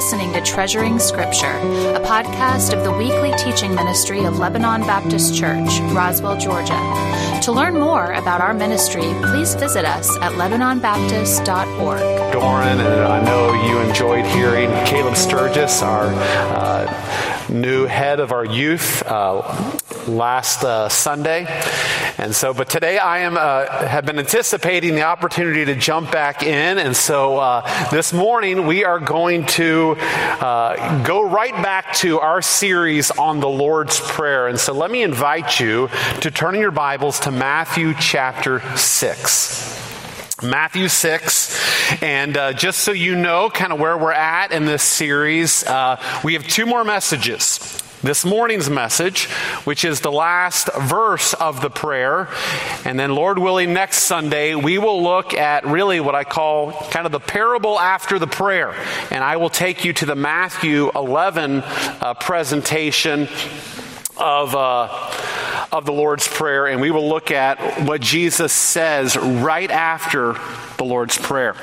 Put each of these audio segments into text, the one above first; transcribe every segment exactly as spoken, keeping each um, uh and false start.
listening to Treasuring Scripture, a podcast of the weekly teaching ministry of Lebanon Baptist Church, Roswell, Georgia. To learn more about our ministry, please visit us at Lebanon Baptist dot org. Doran, and I know you enjoyed hearing Caleb Sturgis, our uh, new head of our youth, uh, last uh, Sunday. And so, but today I am uh, have been anticipating the opportunity to jump back in, and so uh, this morning we are going to uh, go right back to our series on the Lord's Prayer. And so let me invite you to turn in your Bibles to Matthew chapter six. Matthew six, and uh, just so you know kind of where we're at in this series, uh, we have two more messages. This morning's message, which is the last verse of the prayer. And then, Lord willing, next Sunday, we will look at really what I call kind of the parable after the prayer. And I will take you to the Matthew eleven uh, presentation of uh, of the Lord's Prayer. And we will look at what Jesus says right after the Lord's Prayer.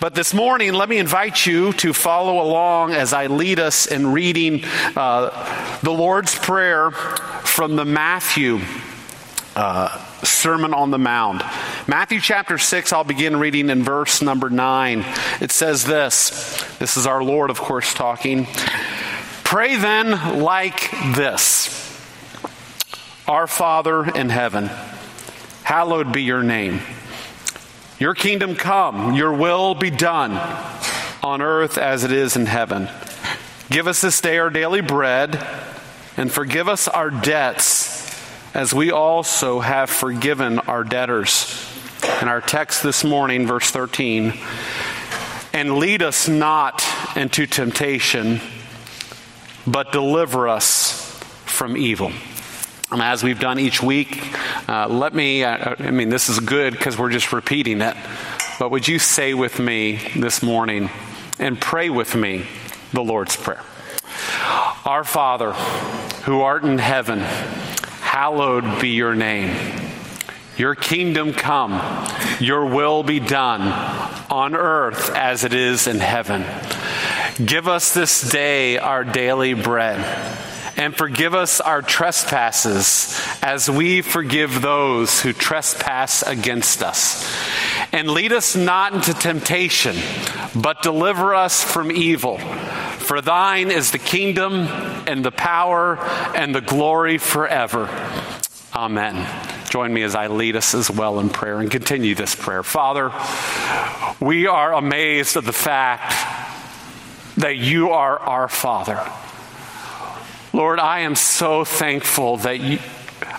But this morning, let me invite you to follow along as I lead us in reading uh, the Lord's Prayer from the Matthew uh, Sermon on the Mount. Matthew chapter six, I'll begin reading in verse number nine. It says this. This is our Lord, of course, talking. Pray then like this. Our Father in heaven, hallowed be your name. Your kingdom come, your will be done on earth as it is in heaven. Give us this day our daily bread, and forgive us our debts as we also have forgiven our debtors. In our text this morning, verse thirteen, and lead us not into temptation, but deliver us from evil. And as we've done each week, uh, let me, uh, I mean, this is good because we're just repeating it, but would you say with me this morning and pray with me the Lord's Prayer? Our Father, who art in heaven, hallowed be your name. Your kingdom come, your will be done on earth as it is in heaven. Give us this day our daily bread, and forgive us our trespasses as we forgive those who trespass against us. And lead us not into temptation, but deliver us from evil. For thine is the kingdom and the power and the glory forever. Amen. Join me as I lead us as well in prayer and continue this prayer. Father, we are amazed at the fact that you are our Father. Lord, I am so thankful that you,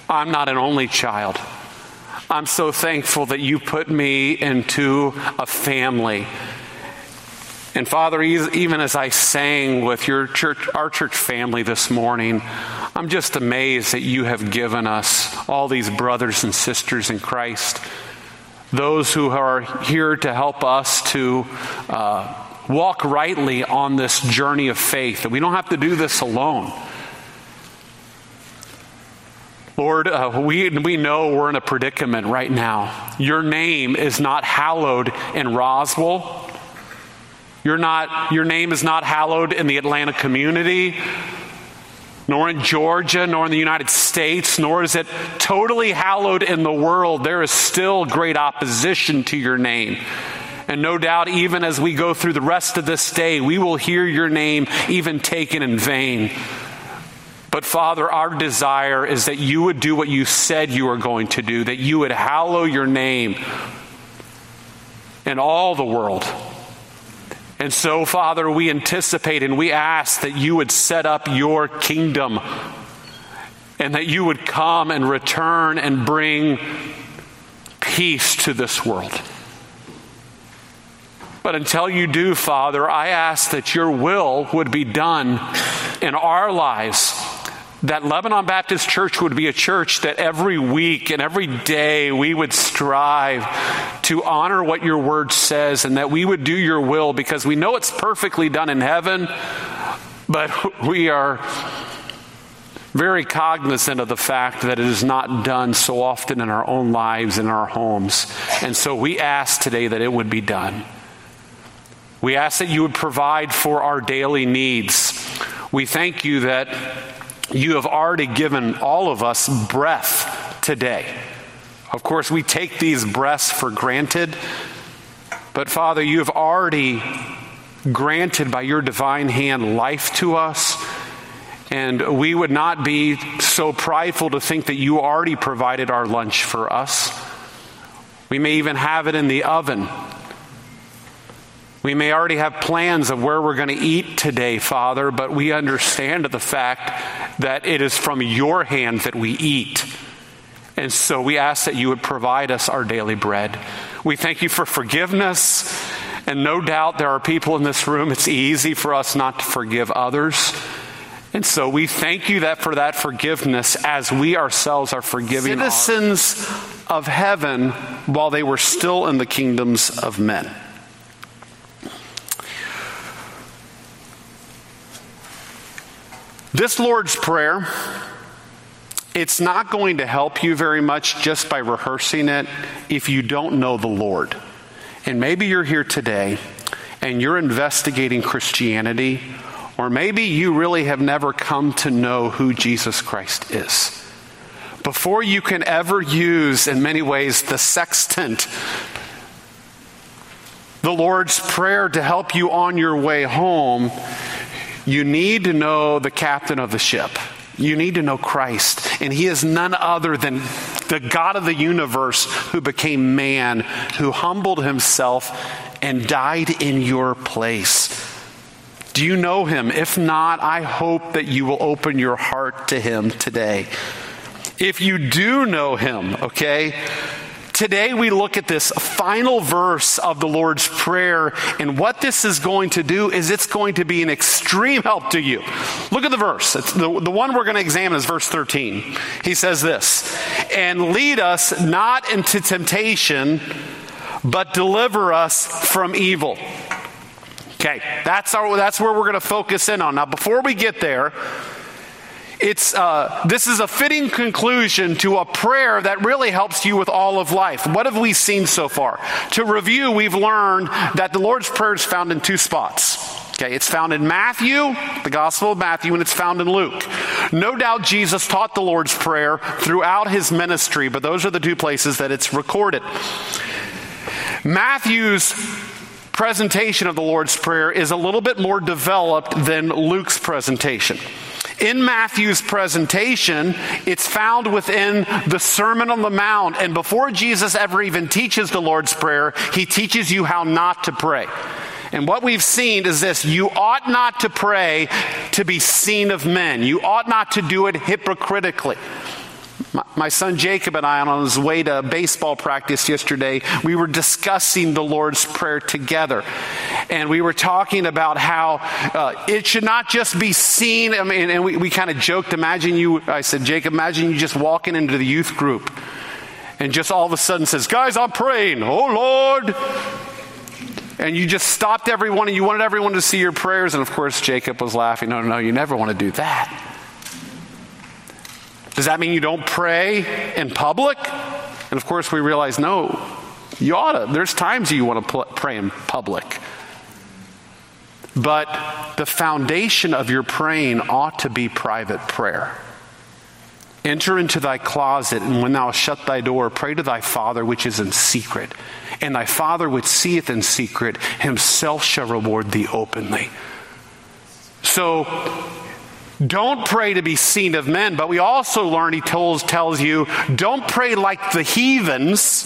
I'm not an only child. I'm so thankful that you put me into a family. And Father, even as I sang with your church, our church family this morning, I'm just amazed that you have given us all these brothers and sisters in Christ, those who are here to help us to uh, walk rightly on this journey of faith, that we don't have to do this alone. Lord, uh, we, we know we're in a predicament right now. Your name is not hallowed in Roswell. You're not, your name is not hallowed in the Atlanta community, nor in Georgia, nor in the United States, nor is it totally hallowed in the world. There is still great opposition to your name. And no doubt, even as we go through the rest of this day, we will hear your name even taken in vain. But Father, our desire is that you would do what you said you were going to do, that you would hallow your name in all the world. And so, Father, we anticipate and we ask that you would set up your kingdom and that you would come and return and bring peace to this world. But until you do, Father, I ask that your will would be done in our lives, that Lebanon Baptist Church would be a church that every week and every day we would strive to honor what your word says and that we would do your will, because we know it's perfectly done in heaven, but we are very cognizant of the fact that it is not done so often in our own lives, in our homes. And so we ask today that it would be done. We ask that you would provide for our daily needs. We thank you that you have already given all of us breath today. Of course, we take these breaths for granted, but Father, you have already granted by your divine hand life to us, and we would not be so prideful to think that you already provided our lunch for us. We may even have it in the oven. We may already have plans of where we're going to eat today, Father, but we understand the fact that it is from your hand that we eat. And so we ask that you would provide us our daily bread. We thank you for forgiveness. And no doubt there are people in this room, it's easy for us not to forgive others. And so we thank you that for that forgiveness as we ourselves are forgiving citizens of heaven while they were still in the kingdoms of men. This Lord's Prayer, it's not going to help you very much just by rehearsing it if you don't know the Lord. And maybe you're here today and you're investigating Christianity, or maybe you really have never come to know who Jesus Christ is. Before you can ever use, in many ways, the sextant, the Lord's Prayer to help you on your way home, you need to know the captain of the ship. You need to know Christ. And he is none other than the God of the universe who became man, who humbled himself and died in your place. Do you know him? If not, I hope that you will open your heart to him today. If you do know him, okay, today we look at this final verse of the Lord's Prayer, and what this is going to do is it's going to be an extreme help to you. Look at the verse. It's the, the one we're going to examine is verse thirteen. He says this, "And lead us not into temptation, but deliver us from evil." Okay, that's our, that's where we're going to focus in on. Now, before we get there, It's uh, this is a fitting conclusion to a prayer that really helps you with all of life. What have we seen so far? To review, we've learned that the Lord's Prayer is found in two spots. Okay, it's found in Matthew, the Gospel of Matthew, and it's found in Luke. No doubt Jesus taught the Lord's Prayer throughout his ministry, but those are the two places that it's recorded. Matthew's presentation of the Lord's Prayer is a little bit more developed than Luke's presentation. In Matthew's presentation, it's found within the Sermon on the Mount. And before Jesus ever even teaches the Lord's Prayer, he teaches you how not to pray. And what we've seen is this: you ought not to pray to be seen of men. You ought not to do it hypocritically. My son Jacob and I, on his way to baseball practice yesterday, we were discussing the Lord's Prayer together. And we were talking about how uh, it should not just be seen. I mean, and we, we kind of joked, imagine you, I said, Jacob, imagine you just walking into the youth group and just all of a sudden says, "Guys, I'm praying, oh Lord." And you just stopped everyone and you wanted everyone to see your prayers. And of course, Jacob was laughing. No, no, no, you never want to do that. Does that mean you don't pray in public? And of course we realize, no, you ought to. There's times you want to pl- pray in public. But the foundation of your praying ought to be private prayer. "Enter into thy closet, and when thou shut thy door, pray to thy Father which is in secret. And thy Father which seeth in secret, himself shall reward thee openly." So, don't pray to be seen of men, but we also learn he tells, tells you, don't pray like the heathens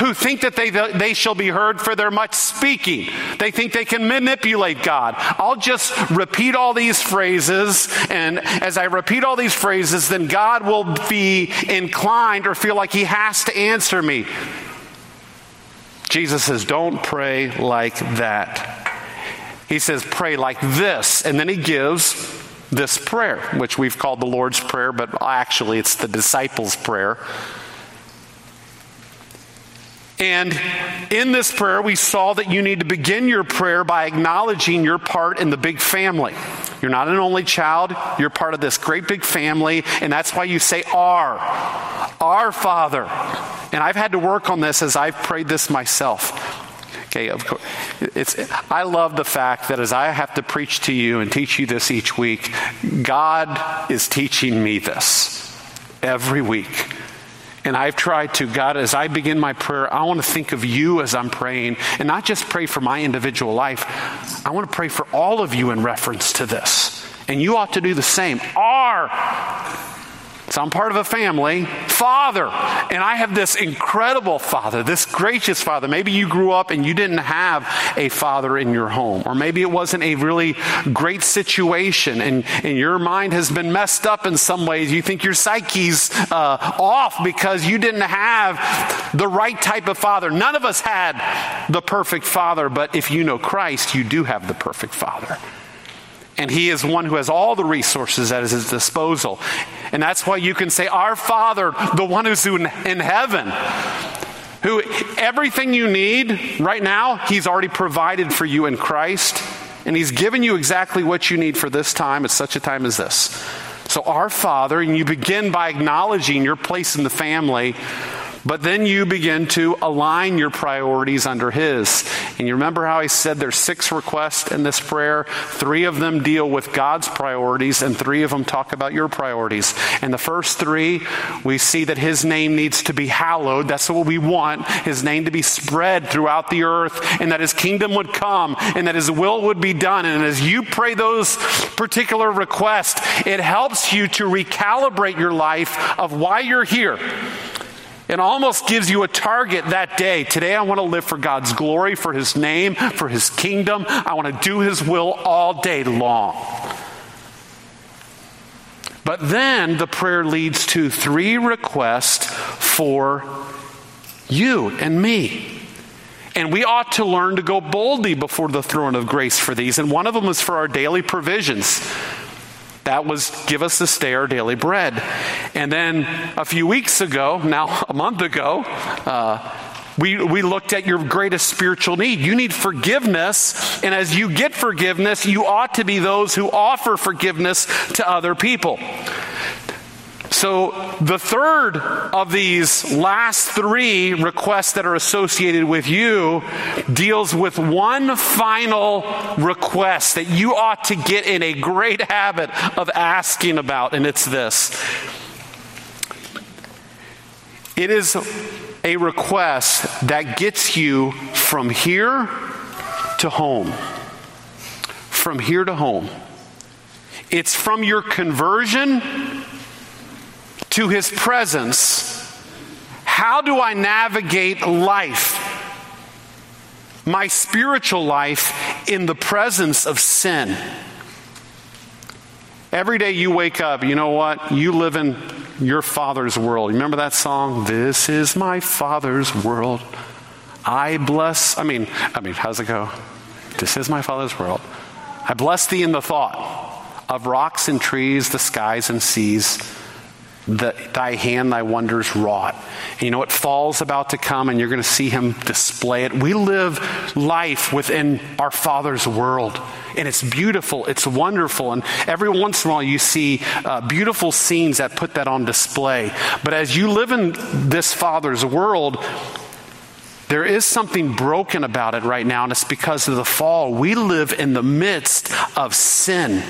who think that they, they shall be heard for their much speaking. They think they can manipulate God. I'll just repeat all these phrases, and as I repeat all these phrases, then God will be inclined or feel like he has to answer me. Jesus says, don't pray like that. He says, pray like this, and then he gives this prayer, which we've called the Lord's Prayer, but actually it's the disciples' prayer. And in this prayer, we saw that you need to begin your prayer by acknowledging your part in the big family. You're not an only child. You're part of this great big family, and that's why you say, our, our Father. And I've had to work on this as I've prayed this myself. okay, of course. It's, I love the fact that as I have to preach to you and teach you this each week, God is teaching me this every week. And I've tried to, God, as I begin my prayer, I want to think of you as I'm praying, and not just pray for my individual life. I want to pray for all of you in reference to this. And you ought to do the same. Are, so I'm part of a family, Father, and I have this incredible Father, this gracious Father. Maybe you grew up and you didn't have a father in your home, or maybe it wasn't a really great situation, and, and your mind has been messed up in some ways. You think your psyche's uh, off because you didn't have the right type of father. None of us had the perfect father, but if you know Christ, you do have the perfect Father. And he is one who has all the resources at his disposal. And that's why you can say, our Father, the one who's in heaven, who everything you need right now, he's already provided for you in Christ. And he's given you exactly what you need for this time at such a time as this. So our Father, and you begin by acknowledging your place in the family, but then you begin to align your priorities under his. And you remember how I said there's six requests in this prayer? Three of them deal with God's priorities, and three of them talk about your priorities. And the first three, we see that his name needs to be hallowed. That's what we want, his name to be spread throughout the earth, and that his kingdom would come, and that his will would be done. And as you pray those particular requests, it helps you to recalibrate your life of why you're here. It almost gives you a target that day. Today I want to live for God's glory, for his name, for his kingdom. I want to do his will all day long. But then the prayer leads to three requests for you and me. And we ought to learn to go boldly before the throne of grace for these. And one of them is for our daily provisions. That was, give us this day our daily bread. And then a few weeks ago, now a month ago, uh, we, we looked at your greatest spiritual need. You need forgiveness, and as you get forgiveness, you ought to be those who offer forgiveness to other people. So the third of these last three requests that are associated with you deals with one final request that you ought to get in a great habit of asking about, and it's this. It is a request that gets you from here to home. From here to home. It's from your conversion to his presence. How do I navigate life, my spiritual life, in the presence of sin? Every day you wake up, you know what? You live in your father's world. Remember that song? This is my father's world. I bless, I mean, I mean, how's it go? This is my father's world. I bless thee in the thought of rocks and trees, the skies and seas. The, thy hand, thy wonders wrought. And you know what? Fall's about to come, and you're going to see him display it. We live life within our Father's world, and it's beautiful, it's wonderful, and every once in a while you see uh, beautiful scenes that put that on display. But as you live in this Father's world, there is something broken about it right now, and it's because of the fall. We live in the midst of sin.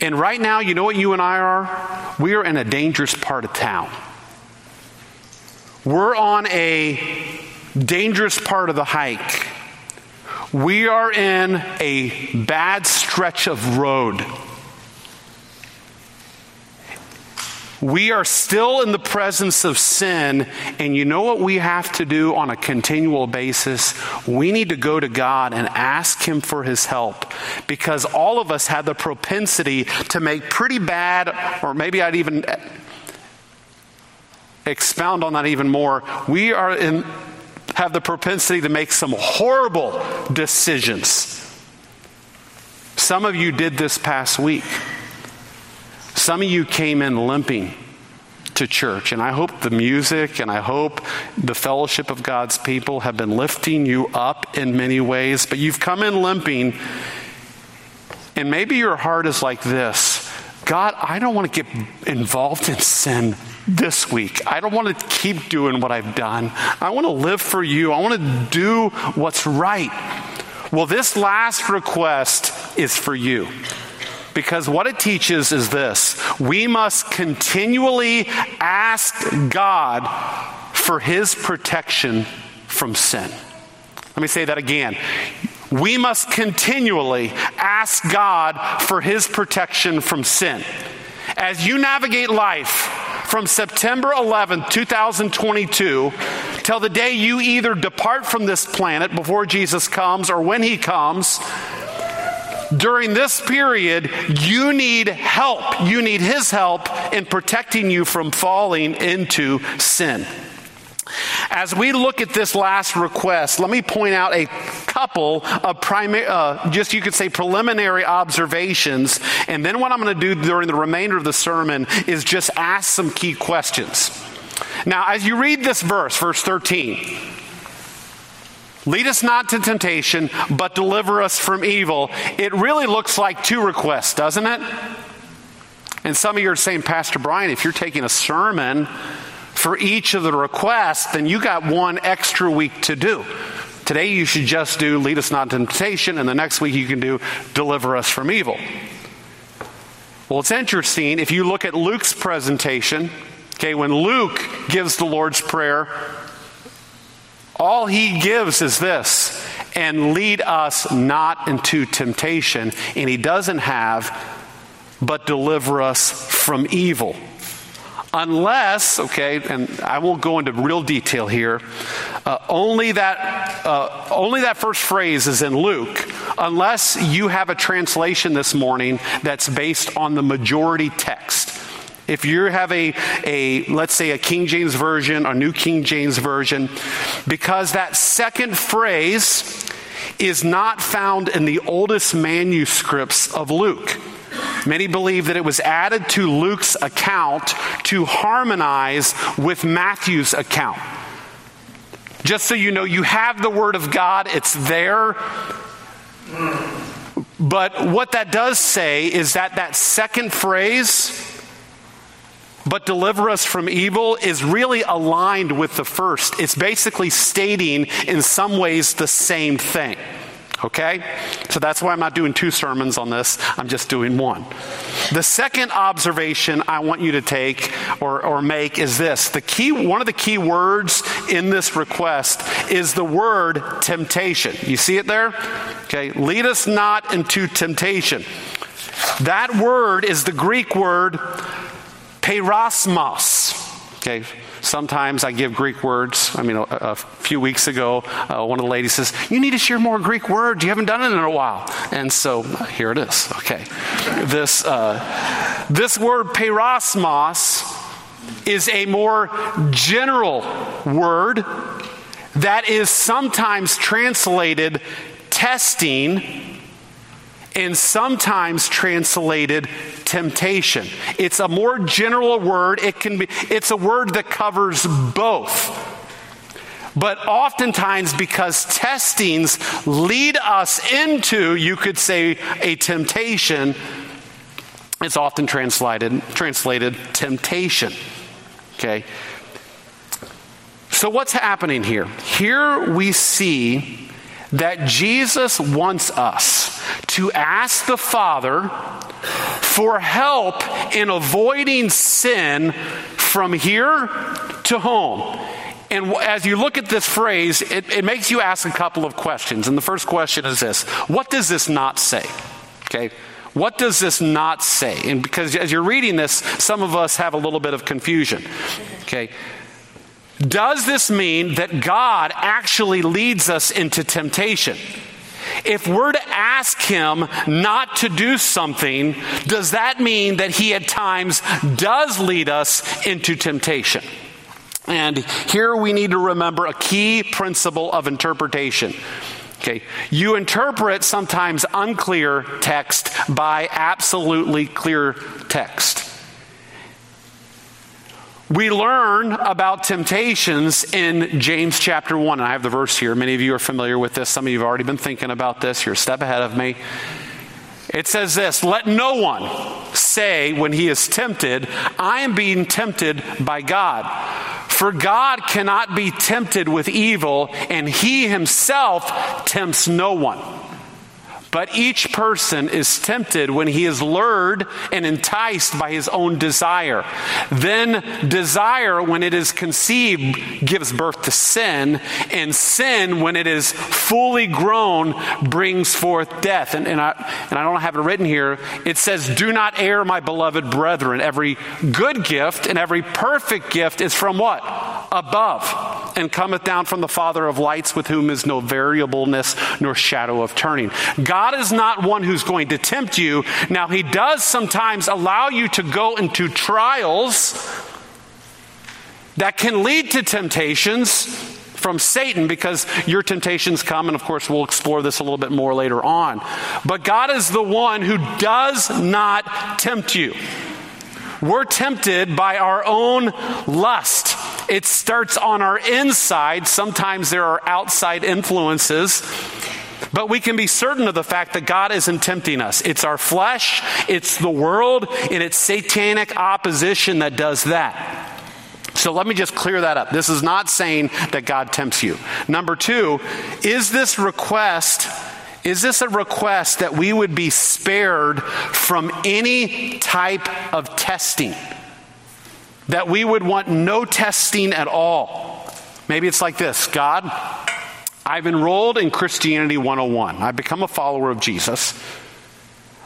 And right now, you know what you and I are? We are in a dangerous part of town. We're on a dangerous part of the hike. We are in a bad stretch of road. We are still in the presence of sin, and you know what we have to do on a continual basis? We need to go to God and ask him for his help, because all of us have the propensity to make pretty bad, or maybe I'd even expound on that even more. We are in, have the propensity to make some horrible decisions. Some of you did this past week. Some of you came in limping to church, and I hope the music and I hope the fellowship of God's people have been lifting you up in many ways, but you've come in limping, and maybe your heart is like this. God, I don't want to get involved in sin this week. I don't want to keep doing what I've done. I want to live for you. I want to do what's right. Well, this last request is for you, because what it teaches is this: we must continually ask God for his protection from sin. Let me say that again. We must continually ask God for his protection from sin. As you navigate life from September eleventh, twenty twenty-two, till the day you either depart from this planet before Jesus comes or when he comes, during this period, you need help. You need his help in protecting you from falling into sin. As we look at this last request, let me point out a couple of primary, uh, just you could say preliminary observations. And then what I'm going to do during the remainder of the sermon is just ask some key questions. Now, as you read this verse, verse thirteen, lead us not to temptation, but deliver us from evil. It really looks like two requests, doesn't it? And some of you are saying, Pastor Brian, if you're taking a sermon for each of the requests, then you got one extra week to do. Today you should just do lead us not to temptation, and the next week you can do deliver us from evil. Well, it's interesting, if you look at Luke's presentation, okay, when Luke gives the Lord's Prayer, all he gives is this: and lead us not into temptation. And he doesn't have, but deliver us from evil. Unless, okay, and I won't go into real detail here, uh, only that uh, only that first phrase is in Luke, unless you have a translation this morning that's based on the majority text. If you have a, a, let's say a King James Version, a New King James Version, because that second phrase is not found in the oldest manuscripts of Luke. Many believe that it was added to Luke's account to harmonize with Matthew's account. Just so you know, you have the Word of God, it's there. But what that does say is that that second phrase, but deliver us from evil, is really aligned with the first. It's basically stating in some ways the same thing. Okay? So that's why I'm not doing two sermons on this. I'm just doing one. The second observation I want you to take or, or make is this. The key, one of the key words in this request is the word temptation. You see it there? Okay. Lead us not into temptation. That word is the Greek word Perasmos. Okay. Sometimes I give Greek words. I mean, a, a few weeks ago, uh, one of the ladies says, you need to share more Greek words. You haven't done it in a while. And so here it is. Okay. This, uh, this word perasmos is a more general word that is sometimes translated testing and sometimes translated temptation. It's a more general word. It can be, it's a word that covers both. But oftentimes, because testings lead us into, you could say, a temptation, it's often translated, translated temptation. Okay? So what's happening here? Here we see that Jesus wants us to ask the Father for help in avoiding sin from here to home. And as you look at this phrase, it, it makes you ask a couple of questions. And the first question is this: what does this not say? Okay. What does this not say? And because as you're reading this, some of us have a little bit of confusion. Okay. Does this mean that God actually leads us into temptation? If we're to ask him not to do something, does that mean that he at times does lead us into temptation? And here we need to remember a key principle of interpretation. Okay, you interpret sometimes unclear text by absolutely clear text. We learn about temptations in James chapter one. I have the verse here. Many of you are familiar with this. Some of you have already been thinking about this. You're a step ahead of me. It says this, let no one say when he is tempted, I am being tempted by God. For God cannot be tempted with evil, and he himself tempts no one. But each person is tempted when he is lured and enticed by his own desire. Then desire, when it is conceived, gives birth to sin. And sin, when it is fully grown, brings forth death. And, and, I, and I don't have it written here. It says, do not err, my beloved brethren. Every good gift and every perfect gift is from what? Above. And cometh down from the Father of lights, with whom is no variableness nor shadow of turning. God is not one who's going to tempt you. Now, he does sometimes allow you to go into trials that can lead to temptations from Satan, because your temptations come, and of course we'll explore this a little bit more later on. But God is the one who does not tempt you. We're tempted by our own lust. It starts on our inside. Sometimes there are outside influences, but we can be certain of the fact that God isn't tempting us. It's our flesh, it's the world, and it's satanic opposition that does that. So let me just clear that up. This is not saying that God tempts you. Number two, is this request... Is this a request that we would be spared from any type of testing? That we would want no testing at all? Maybe it's like this. God, I've enrolled in Christianity one oh one. I've become a follower of Jesus.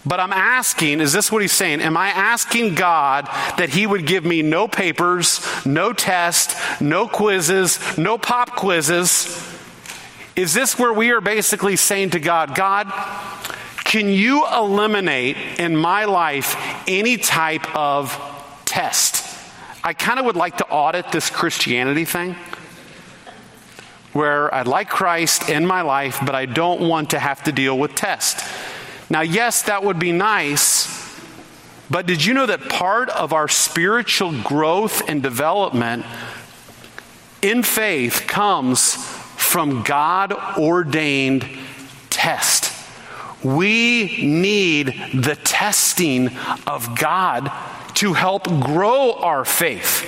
But I'm asking, is this what he's saying? Am I asking God that he would give me no papers, no tests, no quizzes, no pop quizzes? Is this where we are basically saying to God, God, can you eliminate in my life any type of test? I kind of would like to audit this Christianity thing, where I like Christ in my life, but I don't want to have to deal with tests. Now, yes, that would be nice, but did you know that part of our spiritual growth and development in faith comes from God-ordained test? We need the testing of God to help grow our faith.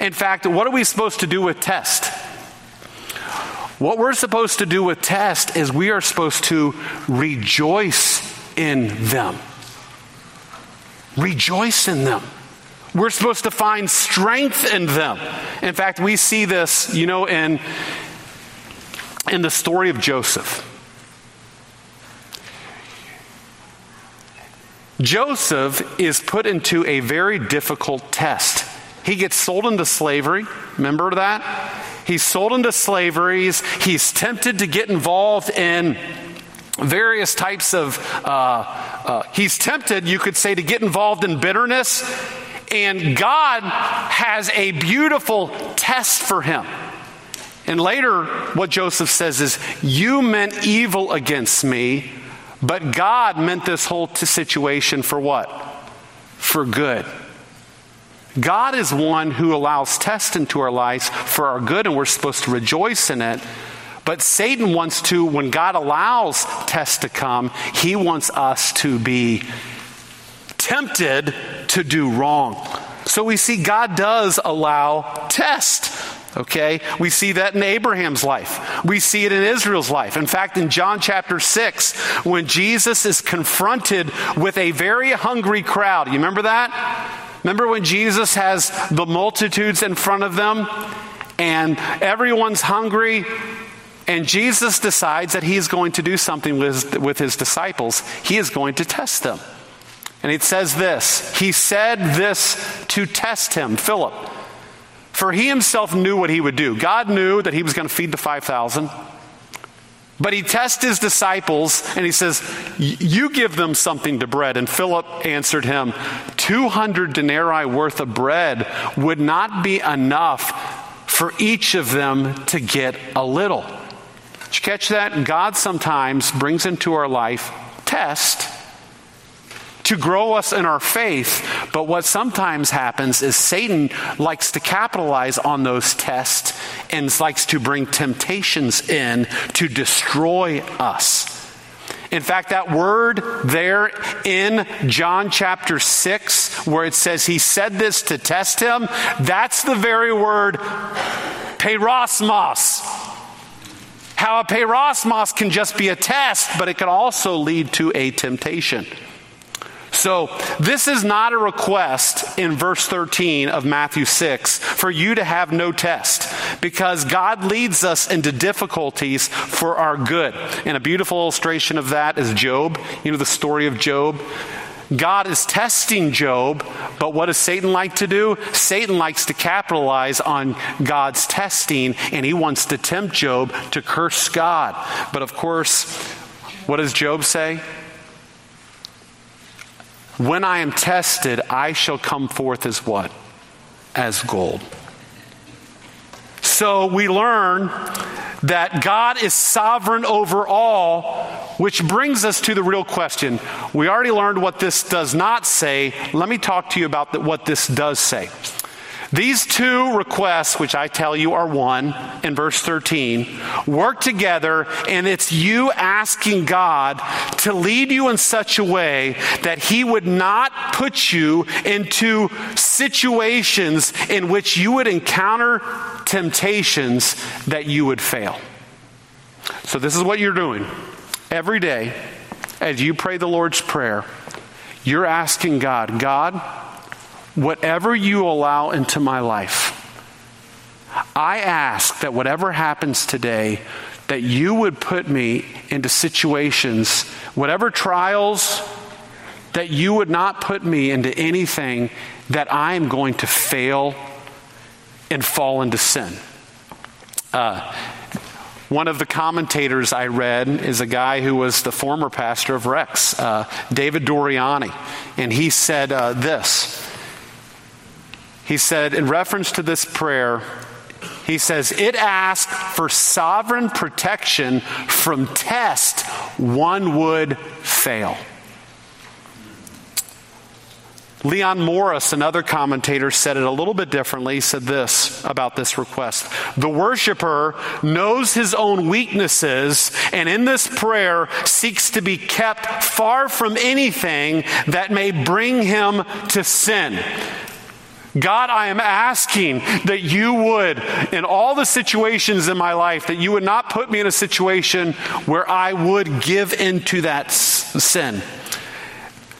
In fact, what are we supposed to do with test? What we're supposed to do with test is we are supposed to rejoice in them. Rejoice in them. We're supposed to find strength in them. In fact, we see this, you know, in... In the story of Joseph. Joseph is put into a very difficult test. He gets sold into slavery. Remember that? He's sold into slavery. He's tempted to get involved in various types of, uh, uh, he's tempted, you could say, to get involved in bitterness. And God has a beautiful test for him. And later, what Joseph says is, you meant evil against me, but God meant this whole t- situation for what? For good. God is one who allows tests into our lives for our good, and we're supposed to rejoice in it. But Satan wants to, when God allows tests to come, he wants us to be tempted to do wrong. So we see God does allow tests. Okay, we see that in Abraham's life. We see it in Israel's life. In fact, in John chapter six, when Jesus is confronted with a very hungry crowd. You remember that? Remember when Jesus has the multitudes in front of them and everyone's hungry, and Jesus decides that he's going to do something with, with his disciples. He is going to test them. And it says this, he said this to test him, Philip. For he himself knew what he would do. God knew that he was going to feed the five thousand. But he tests his disciples and he says, you give them something to bread. And Philip answered him, two hundred denarii worth of bread would not be enough for each of them to get a little. Did you catch that? God sometimes brings into our life tests to grow us in our faith. But what sometimes happens is Satan likes to capitalize on those tests and likes to bring temptations in to destroy us. In fact, that word there in John chapter six, where it says he said this to test him, that's the very word perasmos. How a perasmos can just be a test, but it can also lead to a temptation. So this is not a request in verse thirteen of Matthew six for you to have no test, because God leads us into difficulties for our good. And a beautiful illustration of that is Job. You know the story of Job. God is testing Job, but what does Satan like to do? Satan likes to capitalize on God's testing, and he wants to tempt Job to curse God. But of course, what does Job say? When I am tested, I shall come forth as what? As gold. So we learn that God is sovereign over all, which brings us to the real question. We already learned what this does not say. Let me talk to you about the, what this does say. These two requests, which I tell you are one in verse thirteen, work together, and it's you asking God to lead you in such a way that he would not put you into situations in which you would encounter temptations that you would fail. So this is what you're doing. Every day, as you pray the Lord's Prayer, you're asking God, God, whatever you allow into my life, I ask that whatever happens today, that you would put me into situations, whatever trials, that you would not put me into anything that I am going to fail and fall into sin. Uh, One of the commentators I read is a guy who was the former pastor of Rex, uh, David Doriani, and he said uh, this. He said, in reference to this prayer, he says, it asked for sovereign protection from tests one would fail. Leon Morris, another commentator, said it a little bit differently. He said this about this request. The worshiper knows his own weaknesses, and in this prayer seeks to be kept far from anything that may bring him to sin. God, I am asking that you would, in all the situations in my life, that you would not put me in a situation where I would give into that sin.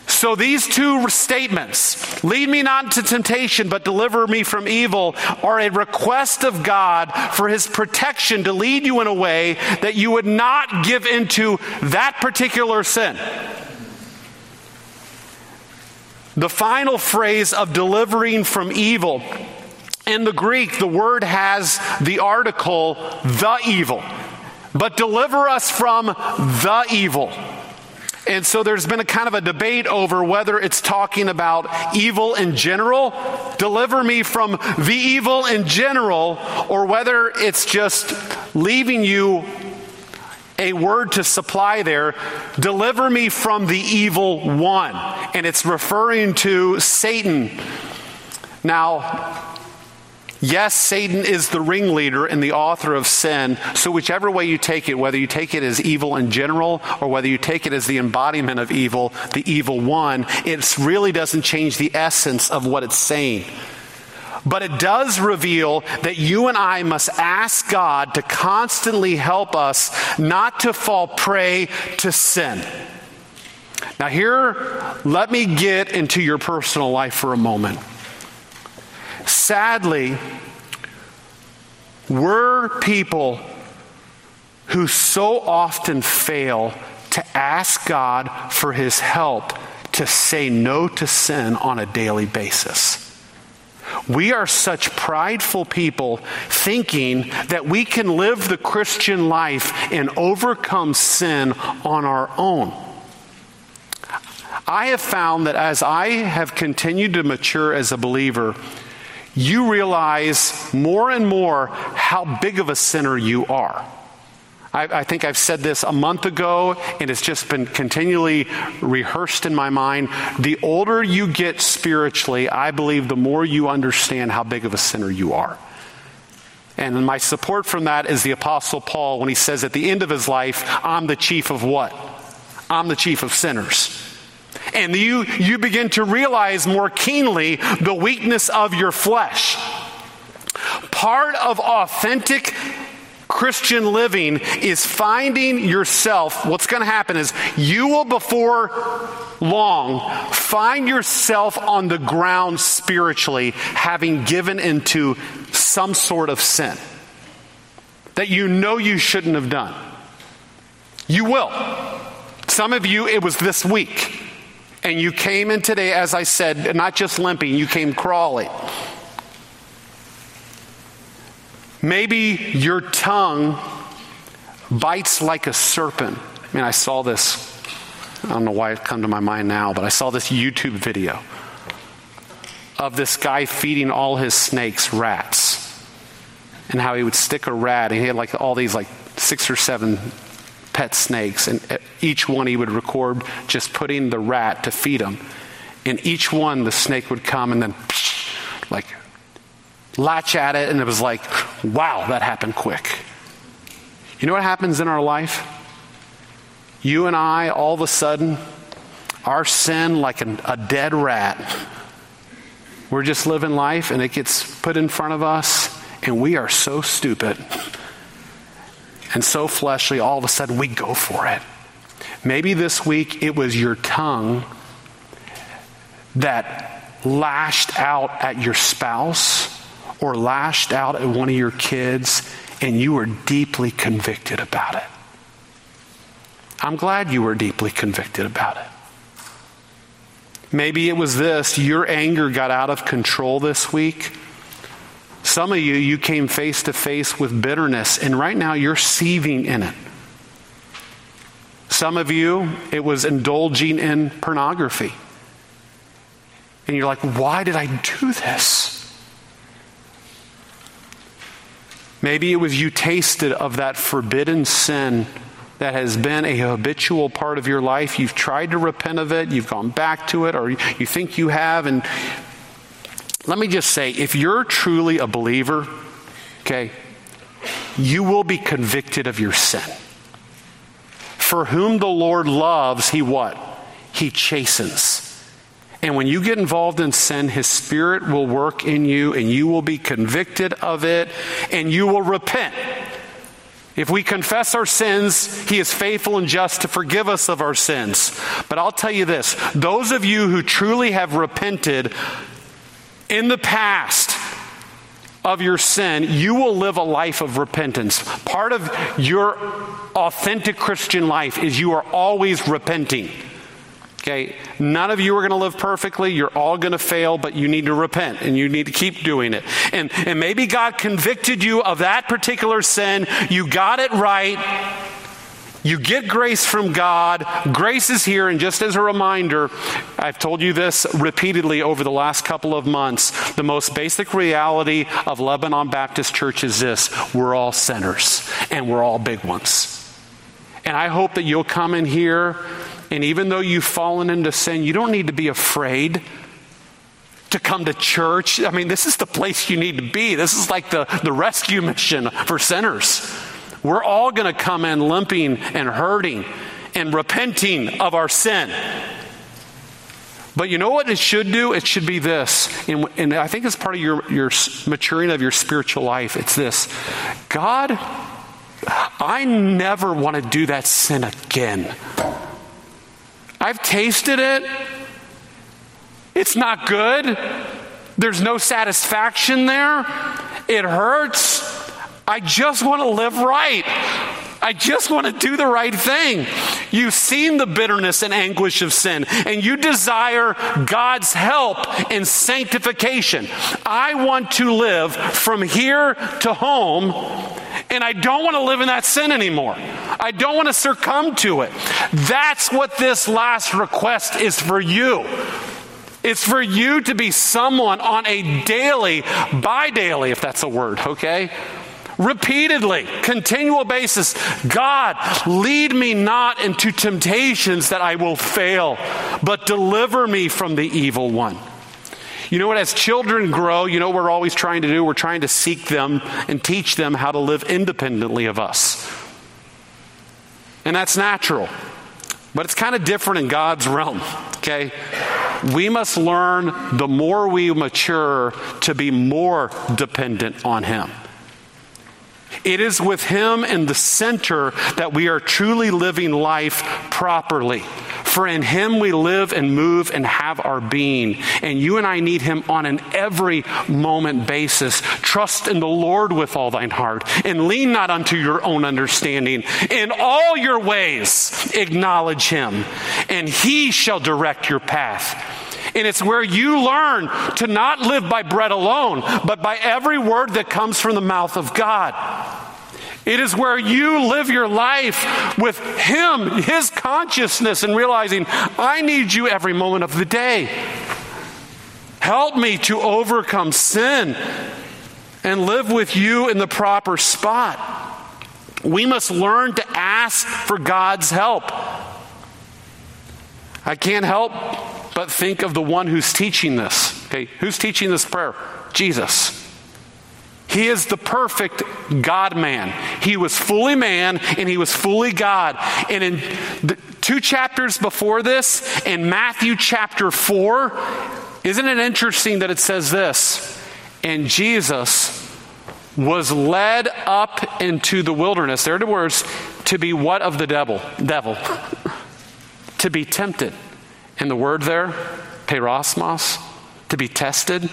So these two statements, lead me not into temptation, but deliver me from evil, are a request of God for his protection to lead you in a way that you would not give into that particular sin. The final phrase of delivering from evil, in the Greek, the word has the article, the evil, but deliver us from the evil. And so there's been a kind of a debate over whether it's talking about evil in general, deliver me from the evil in general, or whether it's just leaving you a word to supply there, deliver me from the evil one. And it's referring to Satan. Now, yes, Satan is the ringleader and the author of sin. So whichever way you take it, whether you take it as evil in general or whether you take it as the embodiment of evil, the evil one, it really doesn't change the essence of what it's saying. But it does reveal that you and I must ask God to constantly help us not to fall prey to sin. Now here, let me get into your personal life for a moment. Sadly, we're people who so often fail to ask God for his help to say no to sin on a daily basis. We are such prideful people thinking that we can live the Christian life and overcome sin on our own. I have found that as I have continued to mature as a believer, you realize more and more how big of a sinner you are. I, I think I've said this a month ago, and it's just been continually rehearsed in my mind. The older you get spiritually, I believe the more you understand how big of a sinner you are. And my support from that is the Apostle Paul when he says at the end of his life, I'm the chief of what? I'm the chief of sinners. And you, you begin to realize more keenly the weakness of your flesh. Part of authentic Christian living is finding yourself. What's going to happen is you will before long find yourself on the ground spiritually, having given into some sort of sin that you know you shouldn't have done. You will. Some of you, it was this week. And you came in today, as I said, not just limping, you came crawling. Maybe your tongue bites like a serpent. I mean, I saw this. I don't know why it come to my mind now, but I saw this YouTube video of this guy feeding all his snakes rats and how he would stick a rat. And he had like all these like six or seven pet snakes, and each one he would record just putting the rat to feed him. And each one the snake would come and then like latch at it, and it was like, wow, that happened quick. You know what happens in our life? You and I, all of a sudden, our sin, like an, a dead rat, we're just living life, and it gets put in front of us, and we are so stupid and so fleshly, all of a sudden we go for it. Maybe this week it was your tongue that lashed out at your spouse or lashed out at one of your kids, and you were deeply convicted about it. I'm glad you were deeply convicted about it. Maybe it was this, your anger got out of control this week. Some of you, you came face to face with bitterness, and right now you're seething in it. Some of you, it was indulging in pornography. And you're like, why did I do this? Maybe it was you tasted of that forbidden sin that has been a habitual part of your life. You've tried to repent of it. You've gone back to it, or you think you have. And let me just say, if you're truly a believer, okay, you will be convicted of your sin. For whom the Lord loves, he what? He chastens. And when you get involved in sin, his Spirit will work in you, and you will be convicted of it, and you will repent. If we confess our sins, he is faithful and just to forgive us of our sins. But I'll tell you this, those of you who truly have repented in the past of your sin, you will live a life of repentance. Part of your authentic Christian life is you are always repenting. Okay, none of you are going to live perfectly. You're all going to fail, but you need to repent, and you need to keep doing it. And and maybe God convicted you of that particular sin. You got it right. You get grace from God. Grace is here, and just as a reminder, I've told you this repeatedly over the last couple of months. The most basic reality of Lebanon Baptist Church is this: we're all sinners, and we're all big ones. And I hope that you'll come in here, and even though you've fallen into sin, you don't need to be afraid to come to church. I mean, this is the place you need to be. This is like the, the rescue mission for sinners. We're all going to come in limping and hurting and repenting of our sin. But you know what it should do? It should be this. And, and I think it's part of your, your maturing of your spiritual life. It's this: God, I never want to do that sin again. I've tasted it. It's not good. There's no satisfaction there. It hurts. I just want to live right. I just want to do the right thing. You've seen the bitterness and anguish of sin, and you desire God's help in sanctification. I want to live from here to home, and I don't want to live in that sin anymore. I don't want to succumb to it. That's what this last request is for you. It's for you to be someone on a daily, bi-daily, if that's a word, okay? Repeatedly, continual basis. God, lead me not into temptations that I will fail, but deliver me from the evil one. You know what, as children grow, you know what we're always trying to do? We're trying to seek them and teach them how to live independently of us. And that's natural. But it's kind of different in God's realm, okay? We must learn the more we mature to be more dependent on Him. It is with Him in the center that we are truly living life properly. For in Him we live and move and have our being. And you and I need Him on an every moment basis. Trust in the Lord with all thine heart, and lean not unto your own understanding. In all your ways acknowledge Him, and He shall direct your path. And it's where you learn to not live by bread alone, but by every word that comes from the mouth of God. It is where you live your life with Him, His consciousness, and realizing, I need you every moment of the day. Help me to overcome sin and live with you in the proper spot. We must learn to ask for God's help. I can't help but think of the one who's teaching this. Okay, who's teaching this prayer? Jesus. He is the perfect God-man. He was fully man and He was fully God. And in the two chapters before this, in Matthew chapter four, isn't it interesting that it says this? And Jesus was led up into the wilderness, there it was, to be what of the devil? Devil. To be tempted. And the word there, perasmos, to be tested.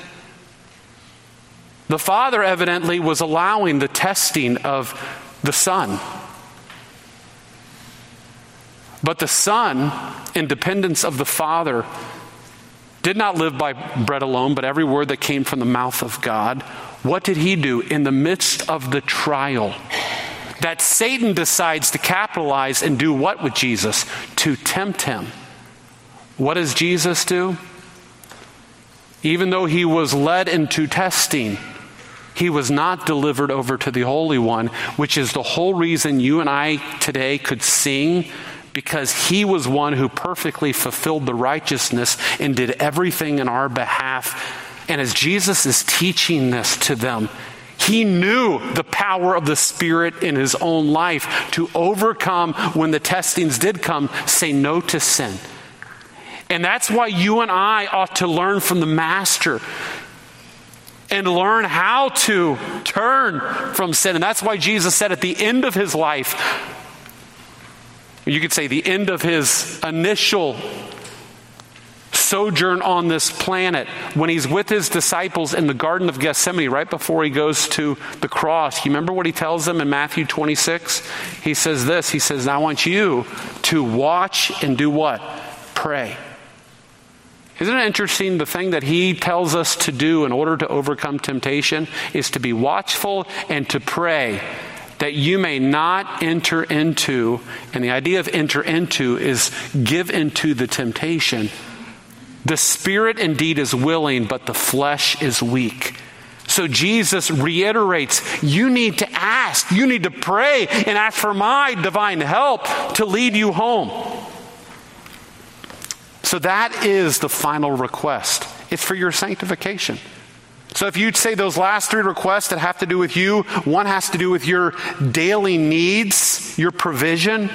The Father evidently was allowing the testing of the Son. But the Son, in dependence of the Father, did not live by bread alone, but every word that came from the mouth of God. What did He do in the midst of the trial? That Satan decides to capitalize and do what with Jesus? To tempt Him. What does Jesus do? Even though He was led into testing, He was not delivered over to the Holy One, which is the whole reason you and I today could sing, because He was one who perfectly fulfilled the righteousness and did everything in our behalf. And as Jesus is teaching this to them, He knew the power of the Spirit in His own life to overcome when the testings did come, say no to sin. And that's why you and I ought to learn from the Master and learn how to turn from sin. And that's why Jesus said at the end of His life, you could say the end of His initial sojourn on this planet, when He's with His disciples in the Garden of Gethsemane, right before He goes to the cross, you remember what He tells them in Matthew twenty-six? He says this, He says, I want you to watch and do what? Pray. Isn't it interesting, the thing that He tells us to do in order to overcome temptation is to be watchful and to pray that you may not enter into, and the idea of enter into is give into the temptation. The spirit indeed is willing, but the flesh is weak. So Jesus reiterates, you need to ask, you need to pray and ask for my divine help to lead you home. So that is the final request. It's for your sanctification. So if you'd say those last three requests that have to do with you, one has to do with your daily needs, your provision.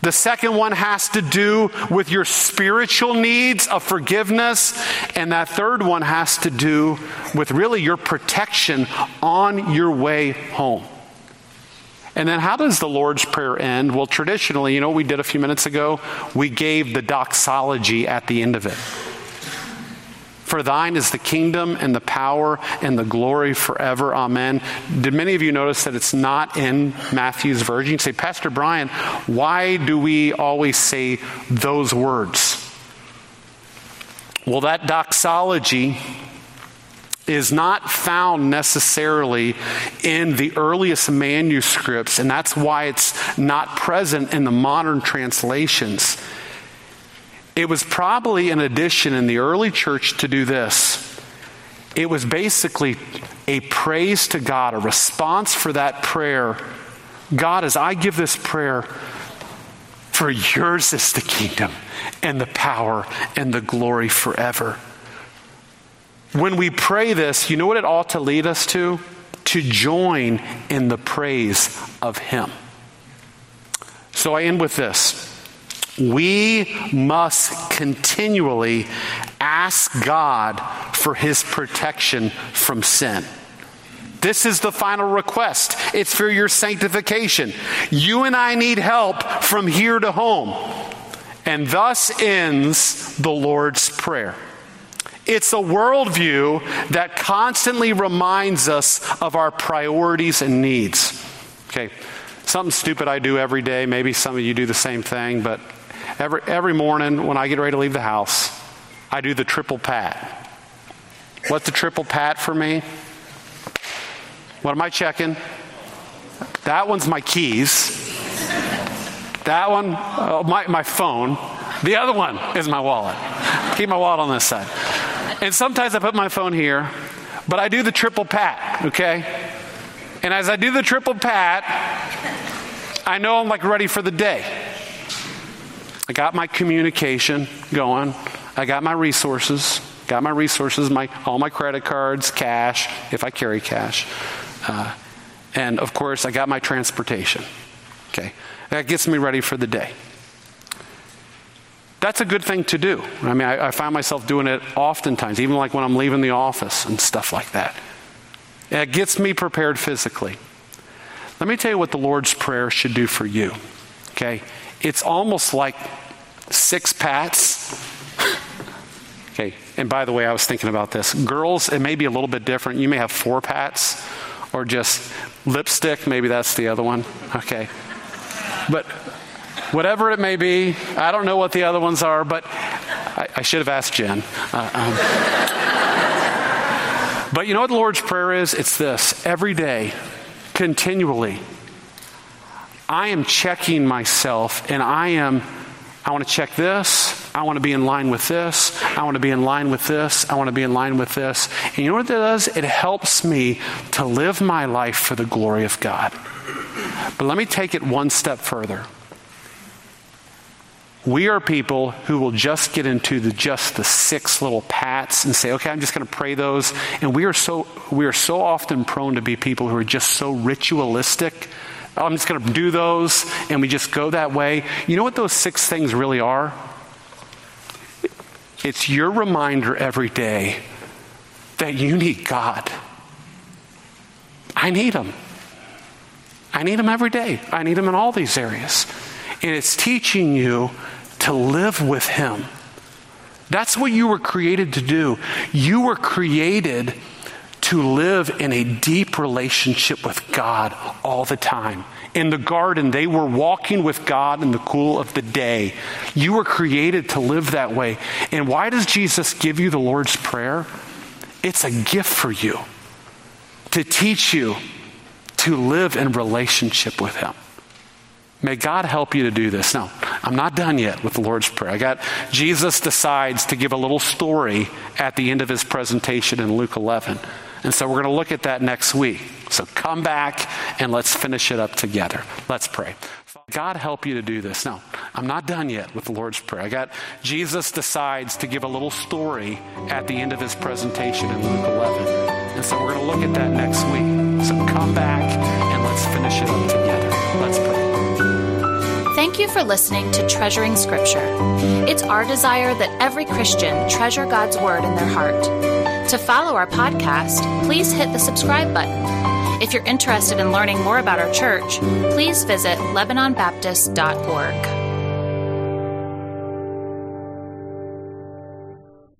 The second one has to do with your spiritual needs of forgiveness. And that third one has to do with really your protection on your way home. And then how does the Lord's Prayer end? Well, traditionally, you know what we did a few minutes ago? We gave the doxology at the end of it. For thine is the kingdom and the power and the glory forever. Amen. Did many of you notice that it's not in Matthew's version? You say, Pastor Brian, why do we always say those words? Well, that doxology is not found necessarily in the earliest manuscripts, and that's why it's not present in the modern translations. It was probably an addition in the early church to do this. It was basically a praise to God, a response for that prayer. God, as I give this prayer, for yours is the kingdom and the power and the glory forever. When we pray this, you know what it ought to lead us to? To join in the praise of Him. So I end with this. We must continually ask God for his protection from sin. This is the final request. It's for your sanctification. You and I need help from here to home. And thus ends the Lord's Prayer. It's a worldview that constantly reminds us of our priorities and needs. Okay, something stupid I do every day. Maybe some of you do the same thing, but every, every morning when I get ready to leave the house, I do the triple pat. What's the triple pat for me? What am I checking? That one's my keys. That one, uh, my, my phone. The other one is my wallet. Keep my wallet on this side. And sometimes I put my phone here, but I do the triple pat, okay? And as I do the triple pat, I know I'm like ready for the day. I got my communication going. I got my resources. Got my resources, my all my credit cards, cash, if I carry cash. Uh, and of course, I got my transportation. Okay, that gets me ready for the day. That's a good thing to do. I mean, I, I find myself doing it oftentimes, even like when I'm leaving the office and stuff like that. It gets me prepared physically. Let me tell you what the Lord's Prayer should do for you. Okay, it's almost like six pats. Okay, and by the way, I was thinking about this. Girls, it may be a little bit different. You may have four pats or just lipstick. Maybe that's the other one. Okay. But whatever it may be, I don't know what the other ones are, but I, I should have asked Jen. Uh, um. But you know what the Lord's Prayer is? It's this. Every day, continually, I am checking myself, and I am, I want to check this. I want to be in line with this. I want to be in line with this. I want to be in line with this. And you know what that does? It helps me to live my life for the glory of God. But let me take it one step further. We are people who will just get into the just the six little pats and say, okay, I'm just going to pray those. And we are so we are so often prone to be people who are just so ritualistic. Oh, I'm just going to do those, and we just go that way. You know what those six things really are? It's your reminder every day that you need God. I need him. I need him every day. I need him in all these areas. And it's teaching you to live with him. That's what you were created to do. You were created to live in a deep relationship with God all the time. In the garden, they were walking with God in the cool of the day. You were created to live that way. And why does Jesus give you the Lord's Prayer? It's a gift for you to teach you to live in relationship with him. May God help you to do this. Now, I'm not done yet with the Lord's Prayer. I got Jesus decides to give a little story at the end of his presentation in Luke eleven. And so we're going to look at that next week. So come back and let's finish it up together. Let's pray. God help you to do this. No, I'm not done yet with the Lord's Prayer. I got Jesus decides to give a little story at the end of his presentation in Luke eleven. And so we're going to look at that next week. So come back and let's finish it up together. Let's pray. Thank you for listening to Treasuring Scripture. It's our desire that every Christian treasure God's Word in their heart. To follow our podcast, please hit the subscribe button. If you're interested in learning more about our church, please visit Lebanon Baptist dot org.